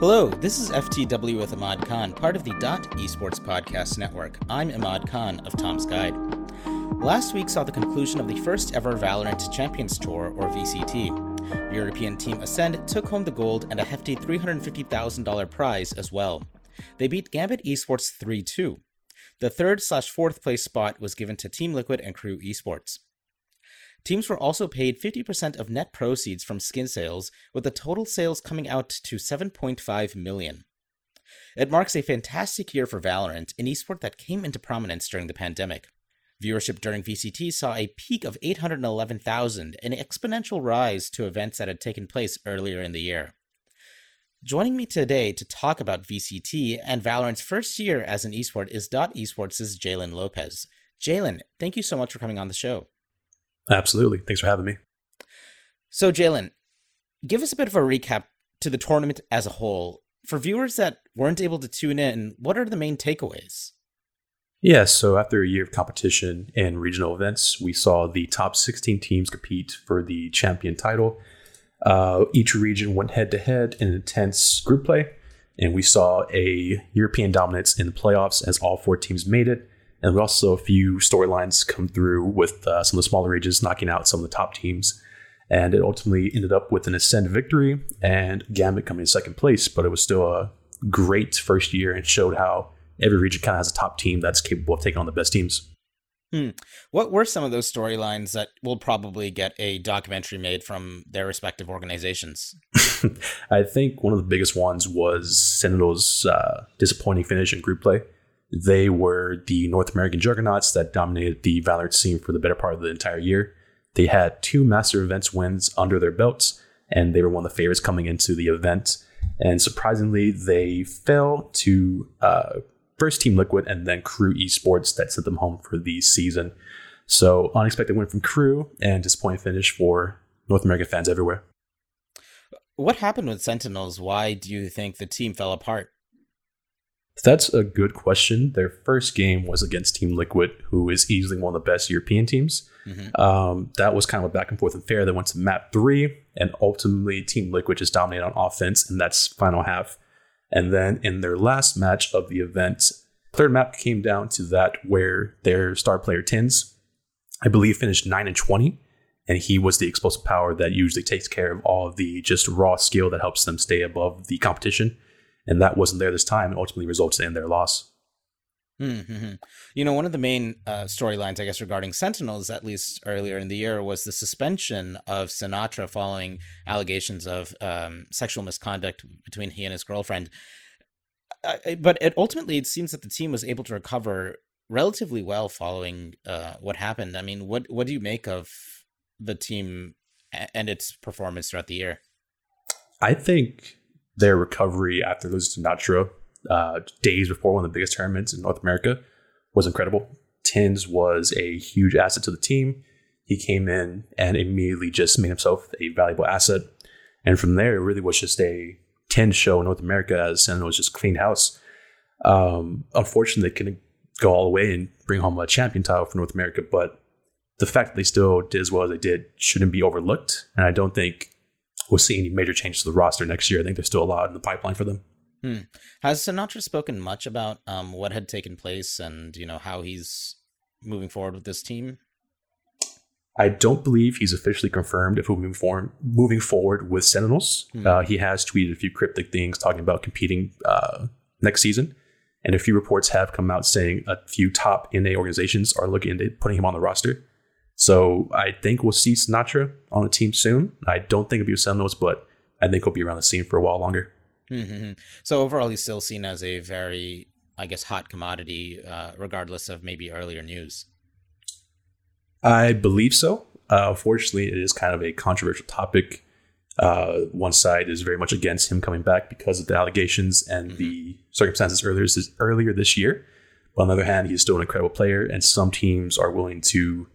Hello, this is FTW with Ahmad Khan, part of the Dot Esports podcast network. I'm Ahmad Khan of Tom's Guide. Last week saw the conclusion of the first ever Valorant Champions Tour, or VCT. European team Acend took home the gold and a hefty $350,000 prize as well. They beat Gambit Esports 3-2. The third/fourth place spot was given to Team Liquid and Crew Esports. Teams were also paid 50% of net proceeds from skin sales, with the total sales coming out to $7.5 million. It marks a fantastic year for Valorant, an esport that came into prominence during the pandemic. Viewership during VCT saw a peak of 811,000, an exponential rise to events that had taken place earlier in the year. Joining me today to talk about VCT and Valorant's first year as an esport is Dot Esports' Jalen Lopez. Jalen, thank you so much for coming on the show. Absolutely. Thanks for having me. So, Jalen, give us a bit of a recap to the tournament as a whole. For viewers that weren't able to tune in, what are the main takeaways? Yeah, so after a year of competition and regional events, we saw the top 16 teams compete for the champion title. Each region went head-to-head in intense group play, and we saw a European dominance in the playoffs as all four teams made it. And we also saw a few storylines come through with some of the smaller regions knocking out some of the top teams. And it ultimately ended up with an Acend victory and Gambit coming in second place. But it was still a great first year and showed how every region kind of has a top team that's capable of taking on the best teams. What were some of those storylines that will probably get a documentary made from their respective organizations? I think one of the biggest ones was Sentinels' disappointing finish in group play. They were the North American juggernauts that dominated the Valorant scene for the better part of the entire year. They had two Master Events wins under their belts, and they were one of the favorites coming into the event. And surprisingly, they fell to first Team Liquid and then Crew Esports that sent them home for the season. So unexpected win from Crew and disappointing finish for North American fans everywhere. What happened with Sentinels? Why do you think the team fell apart? That's a good question. Their first game was against Team Liquid, who is easily one of the best European teams. Mm-hmm. That was kind of a back and forth affair. They went to map 3, and ultimately Team Liquid just dominated on offense, and that's final half. And then in their last match of the event, third map came down to that where their star player Tins, I believe, finished 9-20, and he was the explosive power that usually takes care of all of the just raw skill that helps them stay above the competition. And that wasn't there this time, and ultimately results in their loss. Mm-hmm. You know, one of the main storylines, I guess, regarding Sentinels, at least earlier in the year, was the suspension of Sinatraa following allegations of sexual misconduct between he and his girlfriend. But it seems that the team was able to recover relatively well following what happened. I mean, what do you make of the team and its performance throughout the year? I think their recovery after losing to Nacho days before one of the biggest tournaments in North America was incredible. Tins was a huge asset to the team. He came in and immediately just made himself a valuable asset. And from there, it really was just a Tins show in North America as Sentinel was just clean house. Unfortunately, they couldn't go all the way and bring home a champion title for North America, but the fact that they still did as well as they did shouldn't be overlooked. And I don't think we'll see any major changes to the roster next year. I think there's still a lot in the pipeline for them. Has Sinatraa spoken much about what had taken place and, you know, how he's moving forward with this team? I don't believe he's officially confirmed if we're moving forward with Sentinels. He has tweeted a few cryptic things talking about competing next season. And a few reports have come out saying a few top NA organizations are looking into putting him on the roster. So I think we'll see Sinatraa on the team soon. I don't think it'll be with Sentinels, but I think he'll be around the scene for a while longer. Mm-hmm. So overall, he's still seen as a very, I guess, hot commodity, regardless of maybe earlier news. I believe so. Unfortunately, it is kind of a controversial topic. One side is very much against him coming back because of the allegations and the circumstances earlier this year. But on the other hand, he's still an incredible player, and some teams are willing to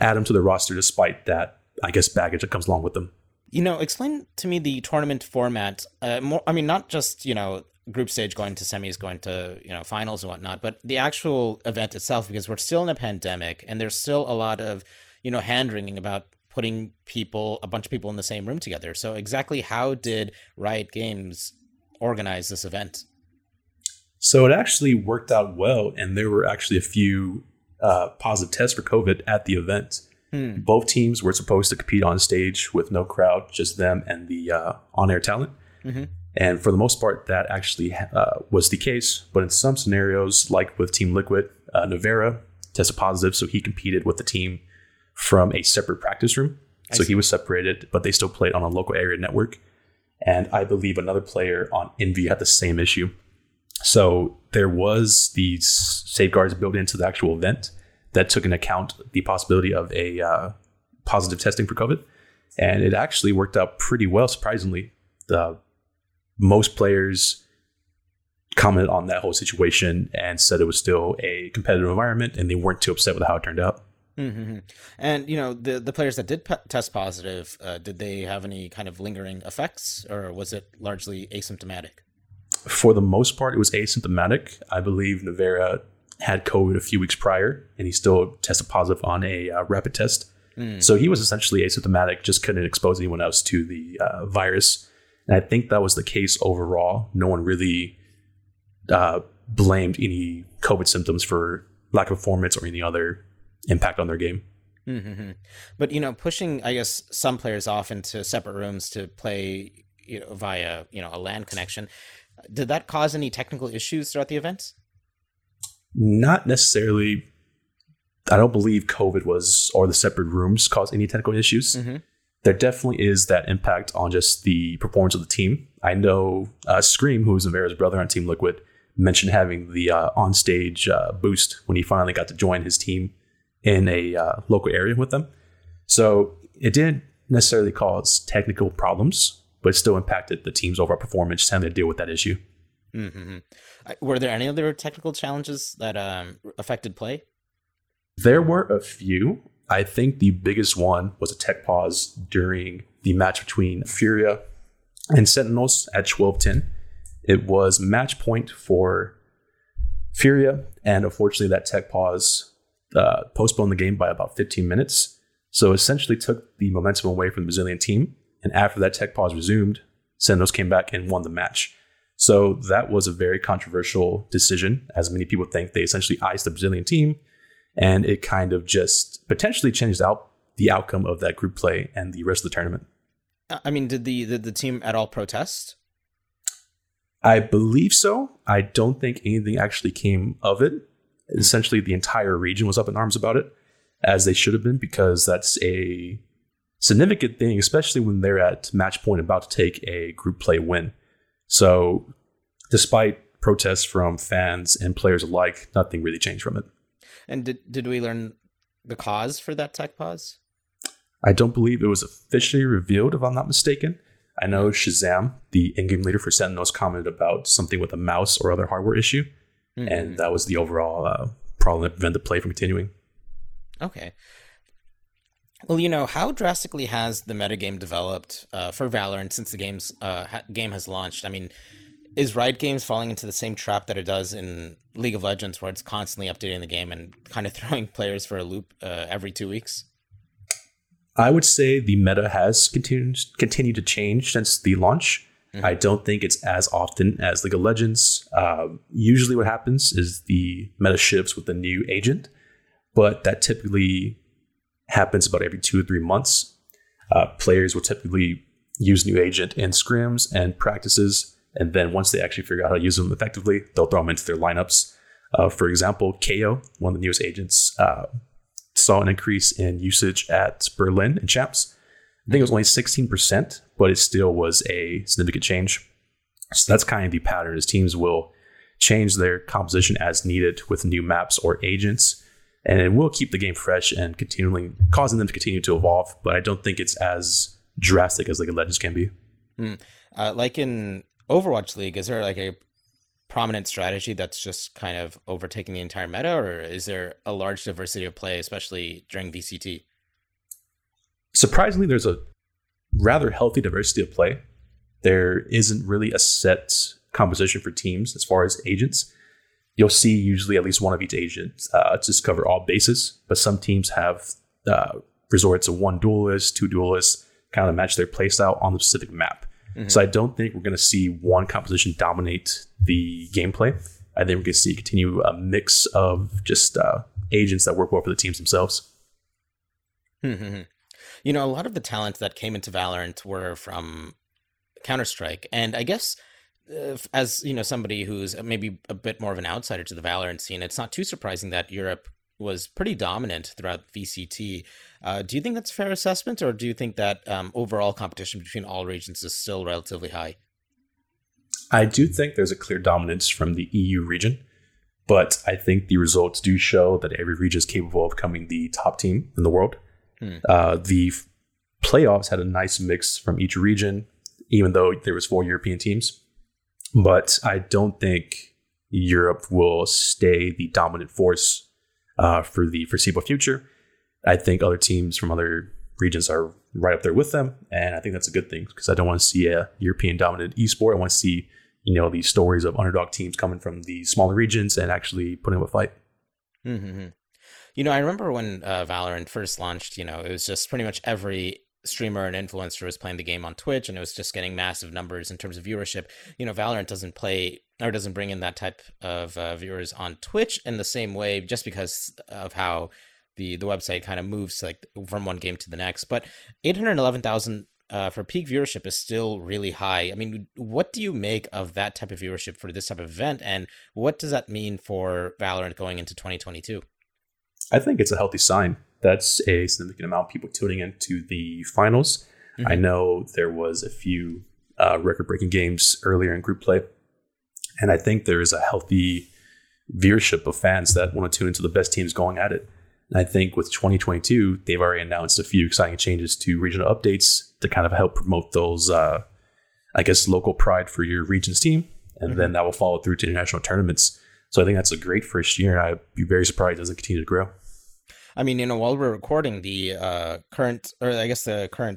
add him to the roster despite that, I guess, baggage that comes along with them. You know, explain to me the tournament format. Not just, you know, group stage going to semis, going to, you know, finals and whatnot, but the actual event itself, because we're still in a pandemic and there's still a lot of, you know, hand-wringing about putting people, a bunch of people in the same room together. So exactly how did Riot Games organize this event? So it actually worked out well, and there were actually a few positive tests for COVID at the event. Both teams were supposed to compete on stage with no crowd, just them and the on-air talent. Mm-hmm. And for the most part, that actually was the case. But in some scenarios, like with Team Liquid, Nevera tested positive, so he competed with the team from a separate practice room. So he was separated, but they still played on a local area network. And I believe another player on Envy had the same issue. So there was these safeguards built into the actual event that took into account the possibility of a positive testing for COVID. And it actually worked out pretty well, surprisingly. Most players commented on that whole situation and said it was still a competitive environment and they weren't too upset with how it turned out. Mm-hmm. And, you know, the players that did test positive, did they have any kind of lingering effects, or was it largely asymptomatic? For the most part, it was asymptomatic. I believe Nevera had COVID a few weeks prior and he still tested positive on a rapid test. So he was essentially asymptomatic, just couldn't expose anyone else to the virus. And I think that was the case overall. No one really blamed any COVID symptoms for lack of performance or any other impact on their game. Mm-hmm. But, you know, pushing, I guess, some players off into separate rooms to play, you know, via, you know, a LAN connection, did that cause any technical issues throughout the event? Not necessarily. I don't believe COVID was, or the separate rooms caused any technical issues. Mm-hmm. There definitely is that impact on just the performance of the team. I know Scream, who is Nevera's brother on Team Liquid, mentioned having the on-stage boost when he finally got to join his team in a local area with them. So it didn't necessarily cause technical problems, but it still impacted the team's overall performance, having to deal with that issue. Mm-hmm. Were there any other technical challenges that affected play? There were a few. I think the biggest one was a tech pause during the match between Furia and Sentinels at 12:10. It was match point for Furia, and unfortunately that tech pause postponed the game by about 15 minutes. So essentially took the momentum away from the Brazilian team. And after that tech pause resumed, Sentinels came back and won the match. So that was a very controversial decision, as many people think. They essentially iced the Brazilian team, and it kind of just potentially changed out the outcome of that group play and the rest of the tournament. I mean, did the team at all protest? I believe so. I don't think anything actually came of it. Essentially, the entire region was up in arms about it, as they should have been, because that's a significant thing, especially when they're at match point about to take a group play win. So despite protests from fans and players alike, nothing really changed from it. And did we learn the cause for that tech pause? I don't believe it was officially revealed, if I'm not mistaken. I know ShahZaM, the in-game leader for Sentinels, commented about something with a mouse or other hardware issue. Mm-hmm. And that was the overall problem that prevented the play from continuing. Okay. Well, you know, how drastically has the metagame developed for Valorant since the game's game has launched? I mean, is Riot Games falling into the same trap that it does in League of Legends, where it's constantly updating the game and kind of throwing players for a loop every 2 weeks? I would say the meta has continued to change since the launch. Mm-hmm. I don't think it's as often as League of Legends. Usually what happens is the meta shifts with a new agent, but that typically happens about every 2 or 3 months. Players will typically use new agent in scrims and practices, and then once they actually figure out how to use them effectively, they'll throw them into their lineups. For example, KO, one of the newest agents, saw an increase in usage at Berlin and Champs. I think it was only 16%, but it still was a significant change. So that's kind of the pattern, is teams will change their composition as needed with new maps or agents. And it will keep the game fresh and continually causing them to continue to evolve. But I don't think it's as drastic as League of Legends can be. Like in Overwatch League, is there like a prominent strategy that's just kind of overtaking the entire meta? Or is there a large diversity of play, especially during VCT? Surprisingly, there's a rather healthy diversity of play. There isn't really a set composition for teams as far as agents. You'll see usually at least one of each agent just cover all bases, but some teams have resorted to one duelist, two duelists, kind of match their playstyle on the specific map. Mm-hmm. So I don't think we're going to see one composition dominate the gameplay. I think we're going to see continue a mix of just agents that work well for the teams themselves. Mm-hmm. You know, a lot of the talent that came into Valorant were from Counter-Strike. And I guess as, you know, somebody who's maybe a bit more of an outsider to the Valorant scene, it's not too surprising that Europe was pretty dominant throughout VCT. Do you think that's a fair assessment, or do you think that overall competition between all regions is still relatively high? I do think there's a clear dominance from the EU region, but I think the results do show that every region is capable of becoming the top team in the world. Hmm. The playoffs had a nice mix from each region, even though there was 4 European teams. But I don't think Europe will stay the dominant force for the foreseeable future. I think other teams from other regions are right up there with them, and I think that's a good thing, because I don't want to see a European-dominated esport. I want to see, you know, these stories of underdog teams coming from the smaller regions and actually putting up a fight. Mm-hmm. You know, I remember when Valorant first launched, you know, it was just pretty much every streamer and influencer was playing the game on Twitch, and it was just getting massive numbers in terms of viewership. You know, Valorant doesn't play or doesn't bring in that type of viewers on Twitch in the same way, just because of how the website kind of moves like from one game to the next. But 811,000 for peak viewership is still really high. I mean, what do you make of that type of viewership for this type of event, and what does that mean for Valorant going into 2022? I think it's a healthy sign. That's a significant amount of people tuning into the finals. Mm-hmm. I know there was a few record-breaking games earlier in group play, and I think there is a healthy viewership of fans that want to tune into the best teams going at it. And I think with 2022, they've already announced a few exciting changes to regional updates to kind of help promote those, I guess, local pride for your region's team, and mm-hmm. then that will follow through to international tournaments. So I think that's a great first year, and I'd be very surprised it doesn't continue to grow. I mean, you know, while we're recording, the current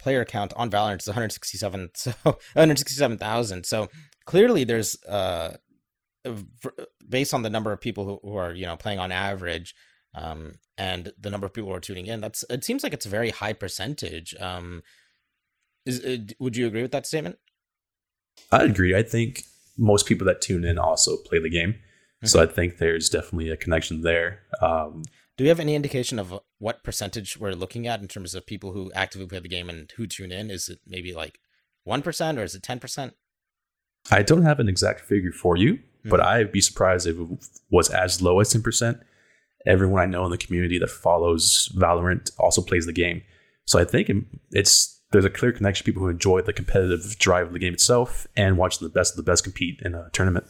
player count on Valorant is 167,000. So clearly there's, based on the number of people who are, you know, playing on average, and the number of people who are tuning in, it seems like it's a very high percentage. Would you agree with that statement? I agree. I think most people that tune in also play the game. Mm-hmm. So I think there's definitely a connection there. Do we have any indication of what percentage we're looking at in terms of people who actively play the game and who tune in? Is it maybe like 1% or is it 10%? I don't have an exact figure for you, mm-hmm. but I'd be surprised if it was as low as 10%. Everyone I know in the community that follows Valorant also plays the game. So I think there's a clear connection to people who enjoy the competitive drive of the game itself and watching the best of the best compete in a tournament.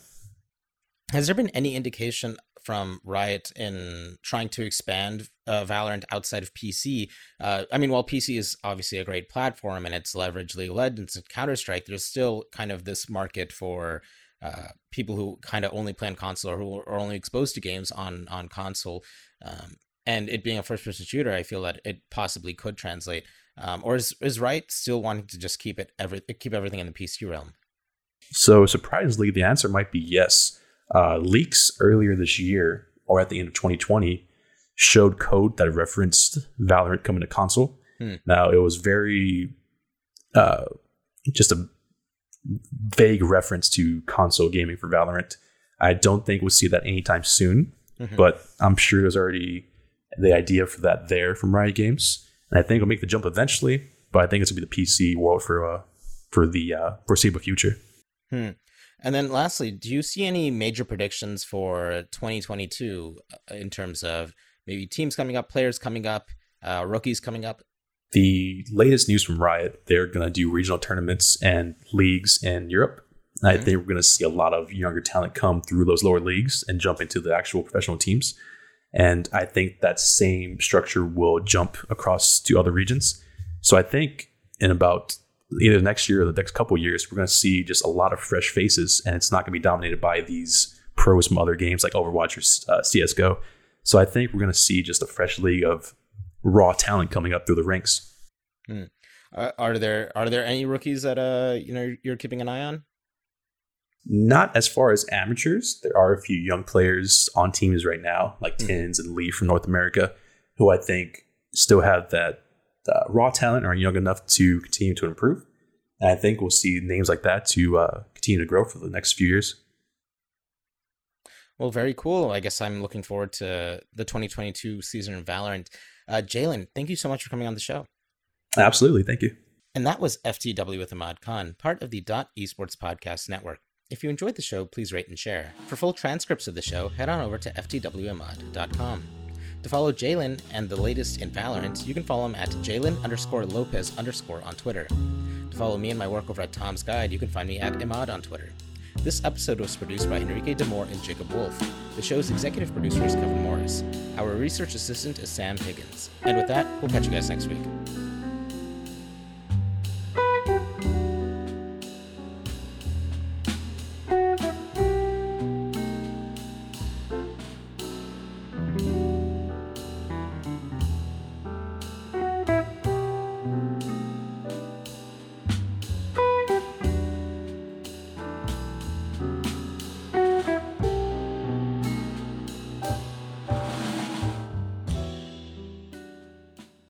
Has there been any indication from Riot in trying to expand Valorant outside of PC? I mean, while PC is obviously a great platform and it's leveraged League of Legends and Counter-Strike, there's still kind of this market for people who kind of only play on console or who are only exposed to games on console. And it being a first-person shooter, I feel that it possibly could translate. Or is Riot still wanting to just keep everything in the PC realm? So surprisingly, the answer might be yes. Leaks earlier this year, or at the end of 2020, showed code that referenced Valorant coming to console. Now, it was very just a vague reference to console gaming for Valorant. I don't think we'll see that anytime soon, mm-hmm. but I'm sure there's already the idea for that there from Riot Games, and I think it'll make the jump eventually, but I think it's going to be the PC world for the foreseeable future. And then lastly, do you see any major predictions for 2022 in terms of maybe teams coming up, players coming up, rookies coming up? The latest news from Riot, they're going to do regional tournaments and leagues in Europe. Mm-hmm. I think we're going to see a lot of younger talent come through those lower leagues and jump into the actual professional teams. And I think that same structure will jump across to other regions. So I think in about either next year or the next couple of years, we're going to see just a lot of fresh faces, and it's not going to be dominated by these pros from other games like Overwatch or CSGO. So I think we're going to see just a fresh league of raw talent coming up through the ranks. Are there any rookies that you're keeping an eye on? Not as far as amateurs. There are a few young players on teams right now, like Tins and Lee from North America, who I think still have that raw talent, are young enough to continue to improve. And I think we'll see names like that to continue to grow for the next few years. Well, very cool. I guess I'm looking forward to the 2022 season of Valorant. Jalen, thank you so much for coming on the show. Absolutely. Thank you. And that was FTW with Ahmad Khan, part of the Dot Esports Podcast Network. If you enjoyed the show, please rate and share. For full transcripts of the show, head on over to ftwahmad.com. To follow Jalen and the latest in Valorant, you can follow him at Jalen_Lopez_ on Twitter. To follow me and my work over at Tom's Guide, you can find me at Ahmad on Twitter. This episode was produced by Enrique Demore and Jacob Wolf. The show's executive producer is Kevin Morris. Our research assistant is Sam Higgins. And with that, we'll catch you guys next week.